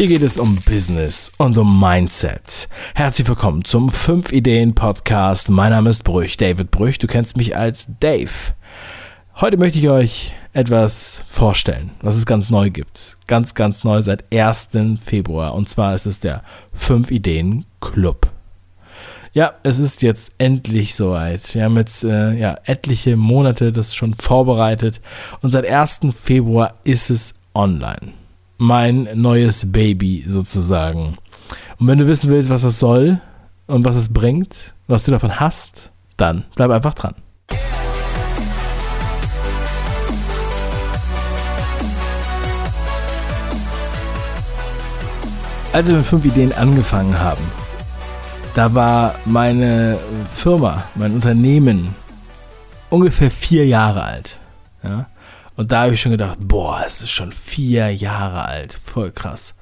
Hier geht es um Business und um Mindset. Herzlich willkommen zum 5-Ideen-Podcast. Mein Name ist Brüch, David Brüch. Du kennst mich als Dave. Heute möchte ich euch etwas vorstellen, was es ganz neu gibt. Ganz, ganz neu seit 1. Februar. Und zwar ist es der 5-Ideen-Club. Ja, es ist jetzt endlich soweit. Wir haben jetzt etliche Monate das schon vorbereitet und seit 1. Februar ist es online. Mein neues Baby sozusagen. Und wenn du wissen willst, was das soll und was es bringt, was du davon hast, dann bleib einfach dran. Als wir mit 5 Ideen angefangen haben, da war meine Firma, mein Unternehmen ungefähr 4 Jahre alt. Ja? Und da habe ich schon gedacht, es ist schon 4 Jahre alt, voll krass.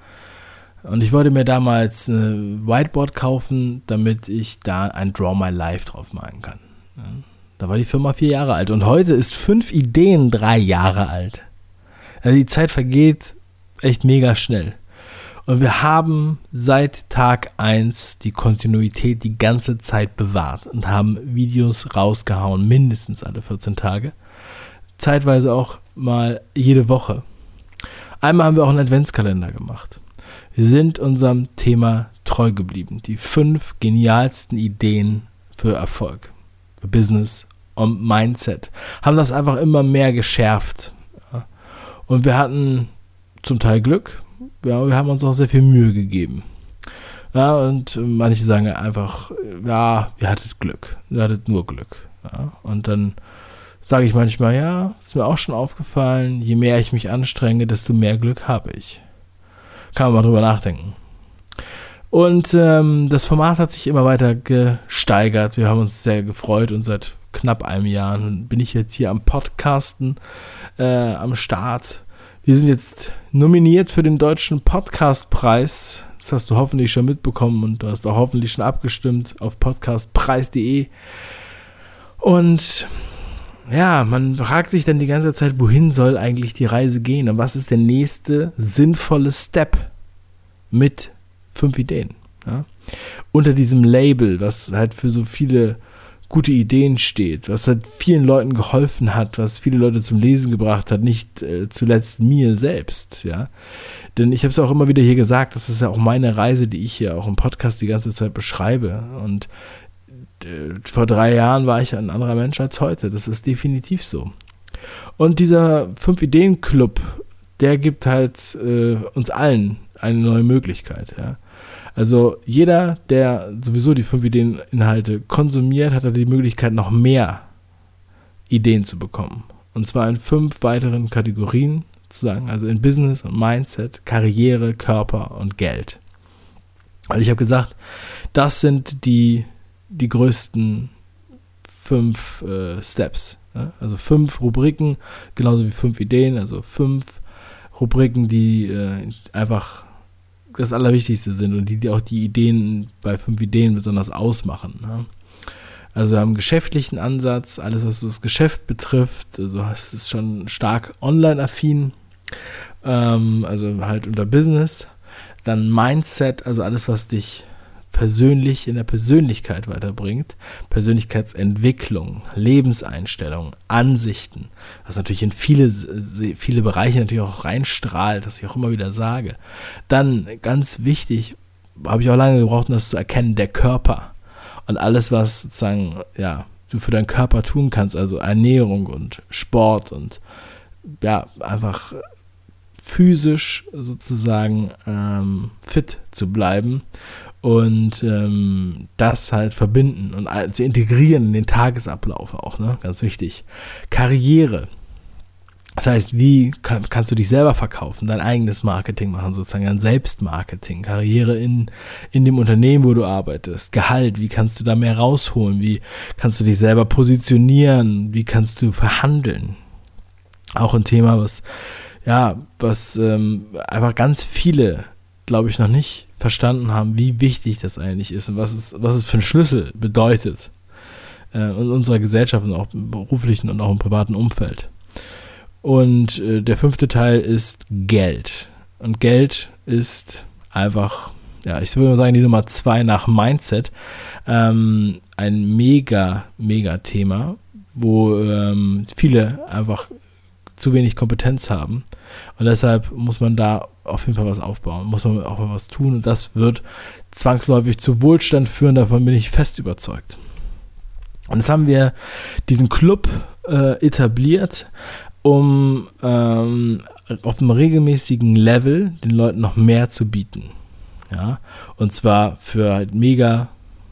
Und ich wollte mir damals ein Whiteboard kaufen, damit ich da ein Draw My Life drauf malen kann. Ja? Da war die Firma 4 Jahre alt und heute ist 5 Ideen 3 Jahre alt. Also die Zeit vergeht echt mega schnell. Und wir haben seit Tag 1 die Kontinuität die ganze Zeit bewahrt und haben Videos rausgehauen, mindestens alle 14 Tage. Zeitweise auch mal jede Woche. Einmal haben wir auch einen Adventskalender gemacht. Wir sind unserem Thema treu geblieben. Die 5 genialsten Ideen für Erfolg, für Business und Mindset. Haben das einfach immer mehr geschärft. Und wir hatten zum Teil Glück. Ja, wir haben uns auch sehr viel Mühe gegeben. Ja, und manche sagen einfach, ja, ihr hattet Glück. Ihr hattet nur Glück. Ja, und dann sage ich manchmal, ja, ist mir auch schon aufgefallen, je mehr ich mich anstrenge, desto mehr Glück habe ich. Kann man mal drüber nachdenken. Und das Format hat sich immer weiter gesteigert. Wir haben uns sehr gefreut und seit knapp einem Jahr bin ich jetzt hier am Podcasten, am Start. Wir sind jetzt nominiert für den Deutschen Podcastpreis. Das hast du hoffentlich schon mitbekommen und du hast auch hoffentlich schon abgestimmt auf podcastpreis.de. Und ja, man fragt sich dann die ganze Zeit, wohin soll eigentlich die Reise gehen und was ist der nächste sinnvolle Step mit 5 Ideen. Ja? Unter diesem Label, was halt für so viele gute Ideen steht, was halt vielen Leuten geholfen hat, was viele Leute zum Lesen gebracht hat, nicht zuletzt mir selbst, ja. Denn ich habe es auch immer wieder hier gesagt, das ist ja auch meine Reise, die ich hier auch im Podcast die ganze Zeit beschreibe. Und vor 3 Jahren war ich ein anderer Mensch als heute, das ist definitiv so. Und dieser 5-Ideen-Club, der gibt halt uns allen eine neue Möglichkeit, ja. Also jeder, der sowieso die 5-Ideen-Inhalte konsumiert, hat die Möglichkeit, noch mehr Ideen zu bekommen. Und zwar in 5 weiteren Kategorien, sozusagen, also in Business und Mindset, Karriere, Körper und Geld. Weil ich habe gesagt, das sind die größten 5 Steps. Ja? Also 5 Rubriken, genauso wie 5 Ideen, also 5 Rubriken, die einfach das Allerwichtigste sind und die auch die Ideen bei 5 Ideen besonders ausmachen. Ne? Also wir haben einen geschäftlichen Ansatz, alles was das Geschäft betrifft, also es ist schon stark online-affin, also halt unter Business. Dann Mindset, also alles was dich persönlich in der Persönlichkeit weiterbringt, Persönlichkeitsentwicklung, Lebenseinstellung, Ansichten, was natürlich in viele Bereiche natürlich auch reinstrahlt, das ich auch immer wieder sage. Dann, ganz wichtig, habe ich auch lange gebraucht, um das zu erkennen, der Körper und alles, was sozusagen, ja, du für deinen Körper tun kannst, also Ernährung und Sport und ja, einfach physisch sozusagen fit zu bleiben und das halt verbinden und zu integrieren in den Tagesablauf auch, ne? Ganz wichtig. Karriere. Das heißt, wie kannst du dich selber verkaufen, dein eigenes Marketing machen, sozusagen dein Selbstmarketing, Karriere in dem Unternehmen, wo du arbeitest, Gehalt, wie kannst du da mehr rausholen, wie kannst du dich selber positionieren, wie kannst du verhandeln. Auch ein Thema, was einfach ganz viele, glaube ich, noch nicht verstanden haben, wie wichtig das eigentlich ist und was es für einen Schlüssel bedeutet in unserer Gesellschaft und auch im beruflichen und auch im privaten Umfeld. Und der 5. Teil ist Geld. Und Geld ist einfach, ja, ich würde mal sagen, die Nummer 2 nach Mindset. Ein mega, mega Thema, wo viele einfach zu wenig Kompetenz haben. Und deshalb muss man da auf jeden Fall was aufbauen, muss man auch mal was tun. Und das wird zwangsläufig zu Wohlstand führen, davon bin ich fest überzeugt. Und jetzt haben wir diesen Club etabliert, um auf einem regelmäßigen Level den Leuten noch mehr zu bieten. Ja? Und zwar für halt mega,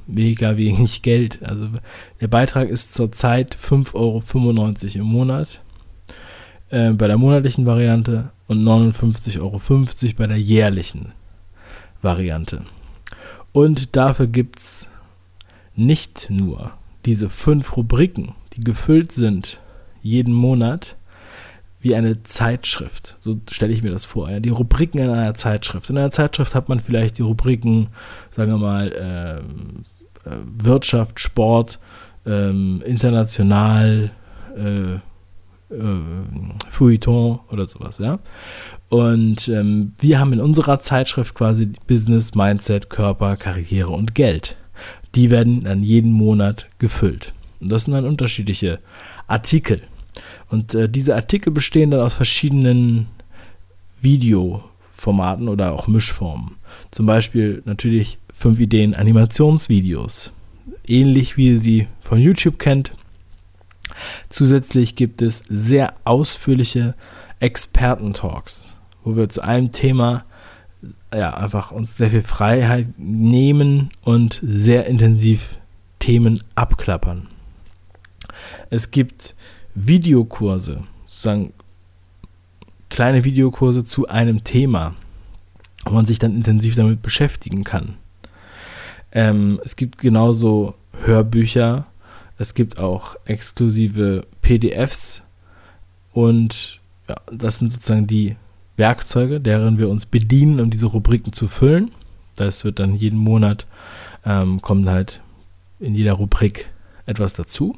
mega wenig Geld. Also der Beitrag ist zurzeit 5,95 € im Monat bei der monatlichen Variante und 59,50 € bei der jährlichen Variante. Und dafür gibt es nicht nur diese 5 Rubriken, die gefüllt sind jeden Monat, wie eine Zeitschrift. So stelle ich mir das vor. Ja, die Rubriken in einer Zeitschrift. In einer Zeitschrift hat man vielleicht die Rubriken, sagen wir mal, Wirtschaft, Sport, international, Feuilleton oder sowas, ja. Und wir haben in unserer Zeitschrift quasi Business, Mindset, Körper, Karriere und Geld. Die werden dann jeden Monat gefüllt. Und das sind dann unterschiedliche Artikel. Und diese Artikel bestehen dann aus verschiedenen Videoformaten oder auch Mischformen. Zum Beispiel natürlich 5-Ideen-Animationsvideos. Ähnlich wie ihr sie von YouTube kennt. Zusätzlich gibt es sehr ausführliche Experten-Talks, wo wir zu einem Thema ja einfach uns sehr viel Freiheit nehmen und sehr intensiv Themen abklappern. Es gibt Videokurse, sozusagen kleine Videokurse zu einem Thema, wo man sich dann intensiv damit beschäftigen kann. Es gibt genauso Hörbücher, es gibt auch exklusive PDFs und ja, das sind sozusagen die Werkzeuge, deren wir uns bedienen, um diese Rubriken zu füllen. Das wird dann jeden Monat, kommt halt in jeder Rubrik etwas dazu.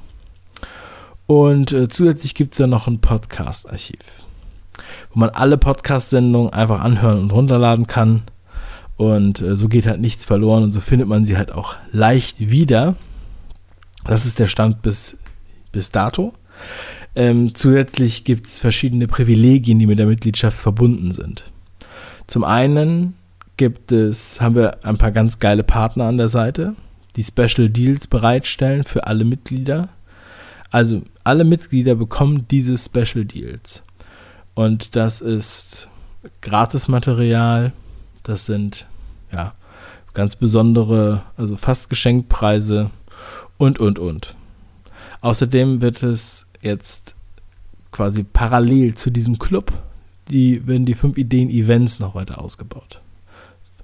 Und zusätzlich gibt es ja noch ein Podcast-Archiv, wo man alle Podcast-Sendungen einfach anhören und runterladen kann. Und so geht halt nichts verloren und so findet man sie halt auch leicht wieder. Das ist der Stand bis dato. Zusätzlich gibt es verschiedene Privilegien, die mit der Mitgliedschaft verbunden sind. Zum einen haben wir ein paar ganz geile Partner an der Seite, die Special Deals bereitstellen für alle Mitglieder. Also alle Mitglieder bekommen diese Special Deals. Und das ist Gratismaterial, das sind ja ganz besondere, also fast Geschenkpreise und. Außerdem wird es jetzt quasi parallel zu diesem Club, werden die 5-Ideen-Events noch weiter ausgebaut.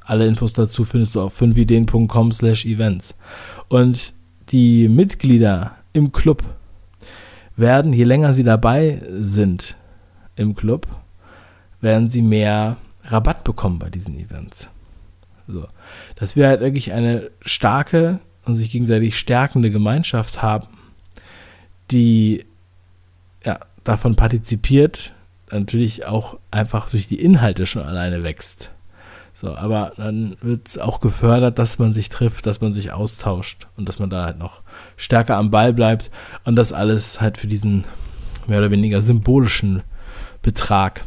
Alle Infos dazu findest du auf 5ideen.com/events. Und die Mitglieder im Club werden, je länger sie dabei sind im Club, werden sie mehr Rabatt bekommen bei diesen Events. So, dass wir halt wirklich eine starke und sich gegenseitig stärkende Gemeinschaft haben, die ja, davon partizipiert, natürlich auch einfach durch die Inhalte schon alleine wächst. So, aber dann wird es auch gefördert, dass man sich trifft, dass man sich austauscht und dass man da halt noch stärker am Ball bleibt und das alles halt für diesen mehr oder weniger symbolischen Betrag.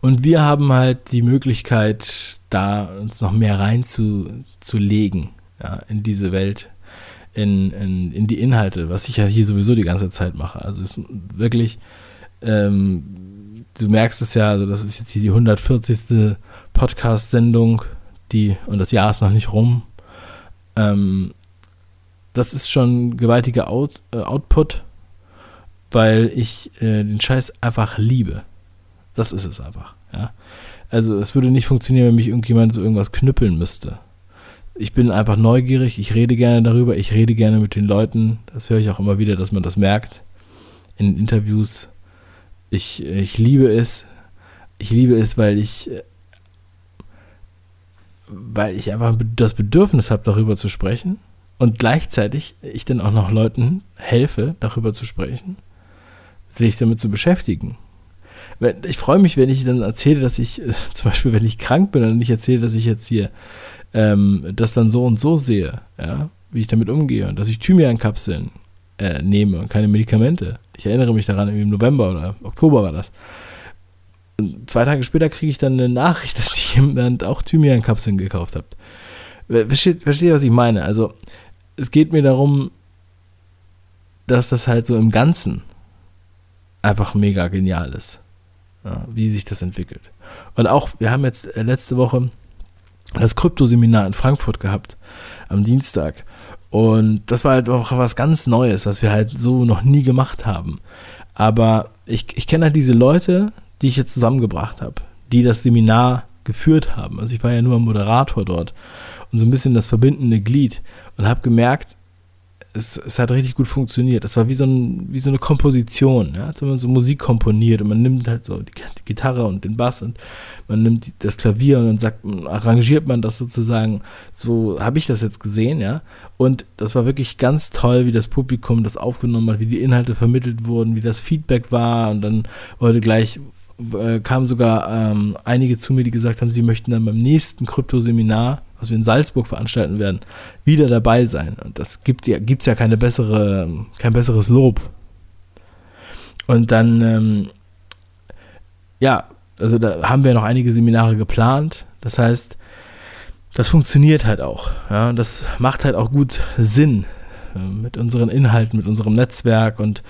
Und wir haben halt die Möglichkeit, da uns noch mehr reinzulegen, ja, in diese Welt, in die Inhalte, was ich ja hier sowieso die ganze Zeit mache. Also es ist wirklich, du merkst es ja, also das ist jetzt hier die 140. Podcast-Sendung, und das Jahr ist noch nicht rum. Das ist schon gewaltiger Output, weil ich den Scheiß einfach liebe. Das ist es einfach, ja. Also es würde nicht funktionieren, wenn mich irgendjemand so irgendwas knüppeln müsste. Ich bin einfach neugierig, ich rede gerne darüber, ich rede gerne mit den Leuten. Das höre ich auch immer wieder, dass man das merkt in den Interviews. Ich liebe es. Ich liebe es, weil ich einfach das Bedürfnis habe, darüber zu sprechen und gleichzeitig ich dann auch noch Leuten helfe, darüber zu sprechen, sich damit zu beschäftigen. ich freue mich, wenn ich dann erzähle, dass ich, zum Beispiel, wenn ich krank bin, dann nicht erzähle, dass ich jetzt hier das dann so und so sehe, ja, wie ich damit umgehe und dass ich Thymiankapseln nehme und keine Medikamente. Ich erinnere mich daran, im November oder Oktober war das. Und 2 Tage später kriege ich dann eine Nachricht, dass jemand auch Thymiankapseln gekauft hat. Versteht ihr, was ich meine? Also es geht mir darum, dass das halt so im Ganzen einfach mega genial ist, ja, wie sich das entwickelt. Und auch, wir haben jetzt letzte Woche das Kryptoseminar in Frankfurt gehabt, am Dienstag. Und das war halt auch was ganz Neues, was wir halt so noch nie gemacht haben. Aber ich kenne halt diese Leute, die ich jetzt zusammengebracht habe, die das Seminar geführt haben. Also ich war ja nur Moderator dort und so ein bisschen das verbindende Glied und habe gemerkt, es hat richtig gut funktioniert. Das war wie so eine Komposition, ja? Als wenn man so Musik komponiert und man nimmt halt so die Gitarre und den Bass und man nimmt das Klavier und dann arrangiert man das sozusagen. So habe ich das jetzt gesehen, ja. Und das war wirklich ganz toll, wie das Publikum das aufgenommen hat, wie die Inhalte vermittelt wurden, wie das Feedback war. Und dann heute gleich kamen sogar einige zu mir, die gesagt haben, sie möchten dann beim nächsten Kryptoseminar, was wir in Salzburg veranstalten werden, wieder dabei sein. Und das gibt's ja kein besseres Lob. Und dann, also da haben wir noch einige Seminare geplant. Das heißt, das funktioniert halt auch. Ja? Das macht halt auch gut Sinn mit unseren Inhalten, mit unserem Netzwerk und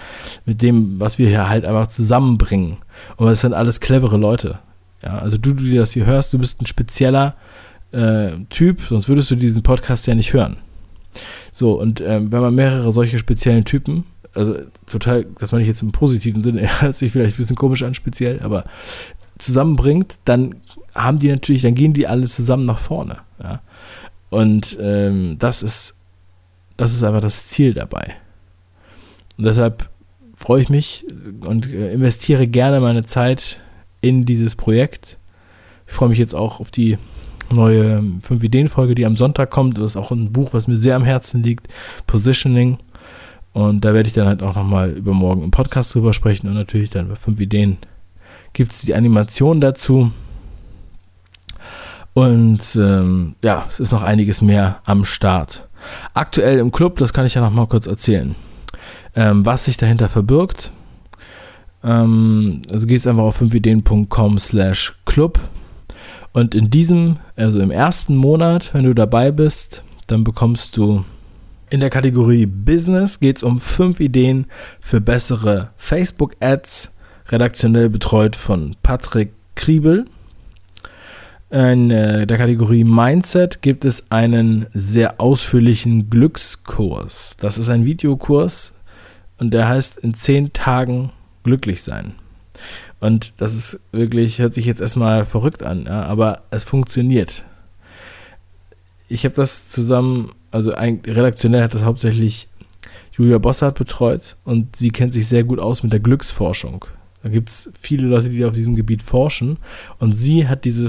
mit dem, was wir hier halt einfach zusammenbringen. Und das sind alles clevere Leute. Ja? Also du, die das hier hörst, du bist ein spezieller Typ, sonst würdest du diesen Podcast ja nicht hören. So, und wenn man mehrere solche speziellen Typen, also total, das meine ich jetzt im positiven Sinne, hört sich vielleicht ein bisschen komisch an, speziell, aber zusammenbringt, dann haben die natürlich, dann gehen die alle zusammen nach vorne. Ja? Und das ist einfach das Ziel dabei. Und deshalb freue ich mich und investiere gerne meine Zeit in dieses Projekt. Ich freue mich jetzt auch auf die neue 5-Ideen-Folge, die am Sonntag kommt. Das ist auch ein Buch, was mir sehr am Herzen liegt, Positioning. Und da werde ich dann halt auch nochmal übermorgen im Podcast drüber sprechen und natürlich dann bei 5 Ideen gibt es die Animation dazu. Und es ist noch einiges mehr am Start. Aktuell im Club, das kann ich ja nochmal kurz erzählen, was sich dahinter verbirgt. Also gehst einfach auf 5ideen.com/club. Und in diesem, also im ersten Monat, wenn du dabei bist, dann bekommst du in der Kategorie Business, geht es um 5 Ideen für bessere Facebook-Ads, redaktionell betreut von Patrick Kriebel. In der Kategorie Mindset gibt es einen sehr ausführlichen Glückskurs. Das ist ein Videokurs und der heißt in 10 Tagen glücklich sein. Und das ist wirklich, hört sich jetzt erstmal verrückt an, ja, aber es funktioniert. Ich habe das zusammen, also redaktionell hat das hauptsächlich Julia Bossart betreut und sie kennt sich sehr gut aus mit der Glücksforschung. Da gibt es viele Leute, die auf diesem Gebiet forschen und sie hat diesen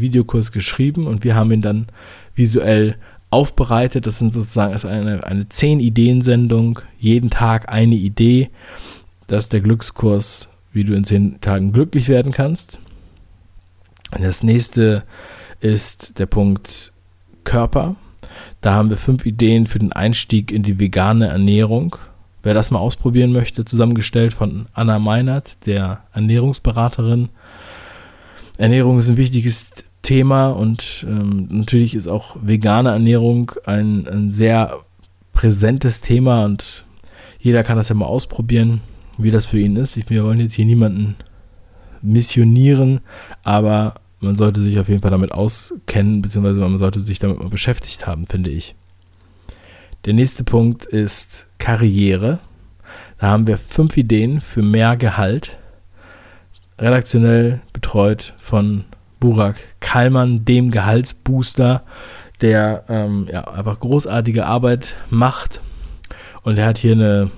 Videokurs geschrieben und wir haben ihn dann visuell aufbereitet. Das sind sozusagen, ist eine 10-Ideen-Sendung, jeden Tag eine Idee. Das ist der Glückskurs, wie du in 10 Tagen glücklich werden kannst. Das nächste ist der Punkt Körper. Da haben wir 5 Ideen für den Einstieg in die vegane Ernährung. Wer das mal ausprobieren möchte, zusammengestellt von Anna Meinert, der Ernährungsberaterin. Ernährung ist ein wichtiges Thema und natürlich ist auch vegane Ernährung ein sehr präsentes Thema und jeder kann das ja mal ausprobieren, wie das für ihn ist. Wir wollen jetzt hier niemanden missionieren, aber man sollte sich auf jeden Fall damit auskennen, beziehungsweise man sollte sich damit mal beschäftigt haben, finde ich. Der nächste Punkt ist Karriere. Da haben wir 5 Ideen für mehr Gehalt. Redaktionell betreut von Burak Kallmann, dem Gehaltsbooster, der einfach großartige Arbeit macht. Und er hat hier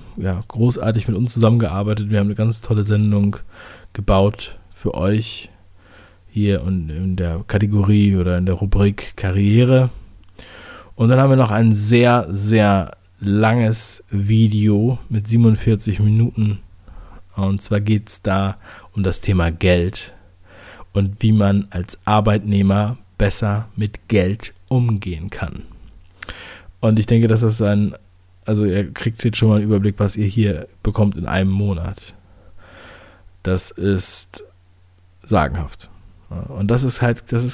großartig mit uns zusammengearbeitet. Wir haben eine ganz tolle Sendung gebaut für euch hier und in der Kategorie oder in der Rubrik Karriere. Und dann haben wir noch ein sehr, sehr langes Video mit 47 Minuten Und zwar geht es da um das Thema Geld und wie man als Arbeitnehmer besser mit Geld umgehen kann. Und ich denke, dass das also ihr kriegt jetzt schon mal einen Überblick, was ihr hier bekommt in einem Monat. Das ist sagenhaft. Und das ist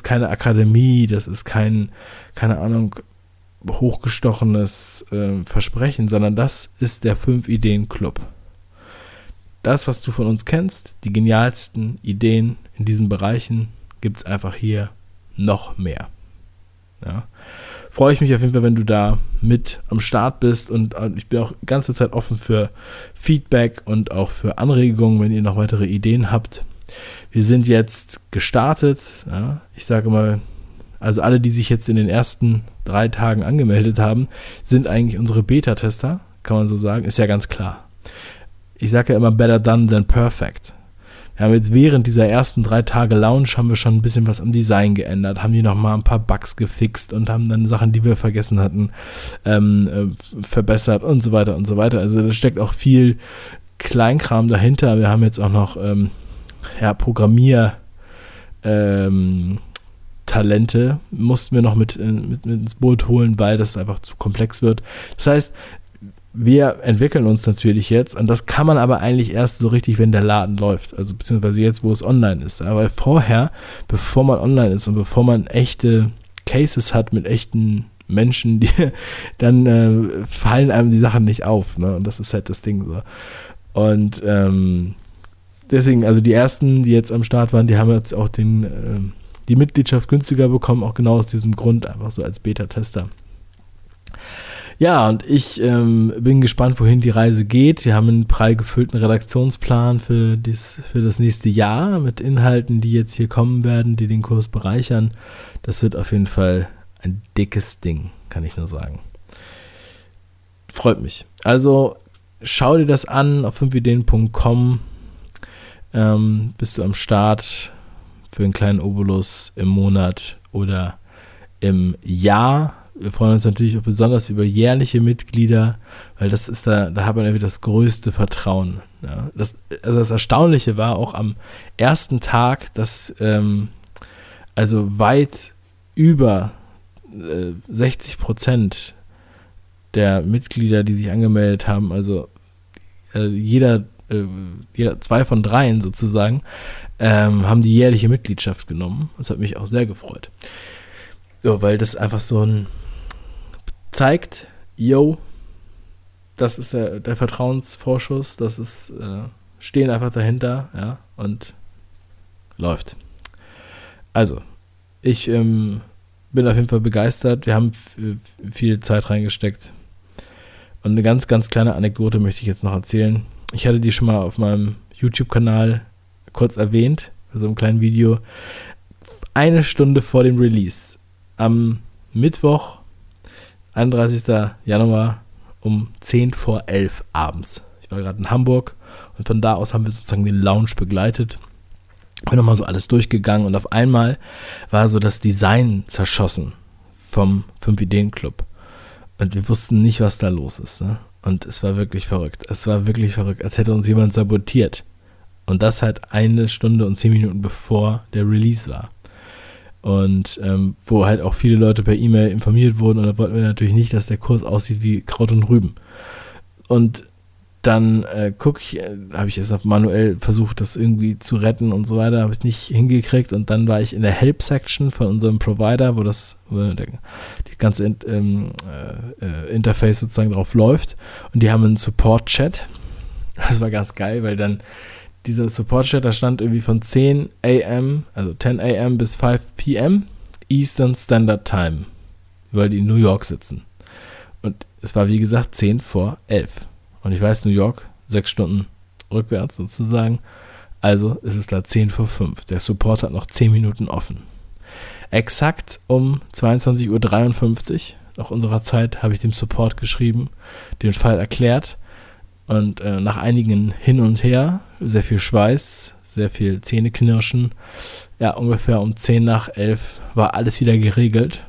keine Akademie, das ist keine Ahnung, hochgestochenes Versprechen, sondern das ist der 5-Ideen-Club. Das, was du von uns kennst, die genialsten Ideen in diesen Bereichen, gibt es einfach hier noch mehr. Ja. Freue ich mich auf jeden Fall, wenn du da mit am Start bist, und ich bin auch die ganze Zeit offen für Feedback und auch für Anregungen, wenn ihr noch weitere Ideen habt. Wir sind jetzt gestartet, ja. Ich sage mal, also alle, die sich jetzt in den ersten 3 Tagen angemeldet haben, sind eigentlich unsere Beta-Tester, kann man so sagen, ist ja ganz klar. Ich sage ja immer, better done than perfect. Wir haben jetzt während dieser ersten 3 Tage Launch haben wir schon ein bisschen was am Design geändert, haben hier nochmal ein paar Bugs gefixt und haben dann Sachen, die wir vergessen hatten, verbessert und so weiter und so weiter. Also da steckt auch viel Kleinkram dahinter. Wir haben jetzt auch noch Programmier Talente mussten wir noch mit ins Boot holen, weil das einfach zu komplex wird. Das heißt, wir entwickeln uns natürlich jetzt, und das kann man aber eigentlich erst so richtig, wenn der Laden läuft, also beziehungsweise jetzt, wo es online ist. Aber vorher, bevor man online ist und bevor man echte Cases hat mit echten Menschen, die, dann fallen einem die Sachen nicht auf, ne? Und das ist halt das Ding so. Und deswegen, also die ersten, die jetzt am Start waren, die haben jetzt auch die Mitgliedschaft günstiger bekommen, auch genau aus diesem Grund, einfach so als Beta-Tester. Ja, und ich bin gespannt, wohin die Reise geht. Wir haben einen prall gefüllten Redaktionsplan für das nächste Jahr mit Inhalten, die jetzt hier kommen werden, die den Kurs bereichern. Das wird auf jeden Fall ein dickes Ding, kann ich nur sagen. Freut mich. Also schau dir das an auf 5ideen.com. Bist du am Start für einen kleinen Obolus im Monat oder im Jahr. Wir freuen uns natürlich auch besonders über jährliche Mitglieder, weil das ist da hat man irgendwie das größte Vertrauen. Ja. Das Erstaunliche war auch am ersten Tag, dass also weit über 60% der Mitglieder, die sich angemeldet haben, also jeder 2 von 3 sozusagen, haben die jährliche Mitgliedschaft genommen. Das hat mich auch sehr gefreut. Ja, weil das einfach so ein zeigt, yo, das ist der Vertrauensvorschuss, das ist, stehen einfach dahinter, ja, und läuft. Also, ich bin auf jeden Fall begeistert, wir haben viel Zeit reingesteckt, und eine ganz, ganz kleine Anekdote möchte ich jetzt noch erzählen. Ich hatte die schon mal auf meinem YouTube-Kanal kurz erwähnt, bei so einem kleinen Video, 1 Stunde vor dem Release, am Mittwoch, 31. Januar um 10 vor 11 abends. Ich war gerade in Hamburg, und von da aus haben wir sozusagen den Launch begleitet. Bin nochmal so alles durchgegangen, und auf einmal war so das Design zerschossen vom 5-Ideen-Club. Und wir wussten nicht, was da los ist. Ne? Und es war wirklich verrückt. Es war wirklich verrückt, als hätte uns jemand sabotiert. Und das halt 1 Stunde und 10 Minuten bevor der Release war. Und wo halt auch viele Leute per E-Mail informiert wurden, und da wollten wir natürlich nicht, dass der Kurs aussieht wie Kraut und Rüben. Und dann habe ich jetzt noch manuell versucht, das irgendwie zu retten und so weiter, habe ich nicht hingekriegt, und dann war ich in der Help-Section von unserem Provider, wo die ganze Interface sozusagen drauf läuft, und die haben einen Support-Chat. Das war ganz geil, weil dann dieser Support-Chat, da stand irgendwie von 10 a.m. bis 5 p.m. Eastern Standard Time, weil die in New York sitzen. Und es war, wie gesagt, 10 vor 11. Und ich weiß, New York, 6 Stunden rückwärts sozusagen. Also ist es da 10 vor 5. Der Support hat noch 10 Minuten offen. Exakt um 22.53 Uhr, nach unserer Zeit, habe ich dem Support geschrieben, den Fall erklärt. Und nach einigen Hin und Her, sehr viel Schweiß, sehr viel Zähneknirschen, ja, ungefähr um 10 nach 11 war alles wieder geregelt,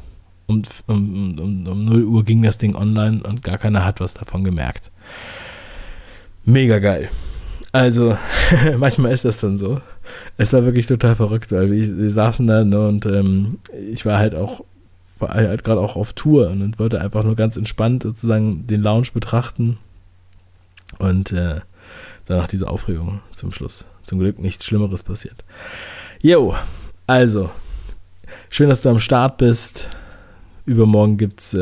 und um 0 Uhr ging das Ding online, und gar keiner hat was davon gemerkt. Mega geil. Also, manchmal ist das dann so. Es war wirklich total verrückt, weil wir saßen dann und ich war halt auch gerade auch auf Tour und wollte einfach nur ganz entspannt sozusagen den Lounge betrachten und danach diese Aufregung zum Schluss. Zum Glück nichts Schlimmeres passiert. Jo, also, schön, dass du am Start bist. Übermorgen gibt's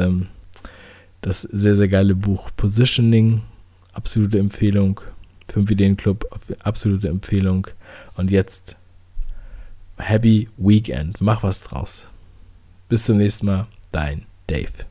das sehr, sehr geile Buch Positioning. Absolute Empfehlung. 5-Ideen-Club, absolute Empfehlung. Und jetzt Happy Weekend. Mach was draus. Bis zum nächsten Mal. Dein Dave.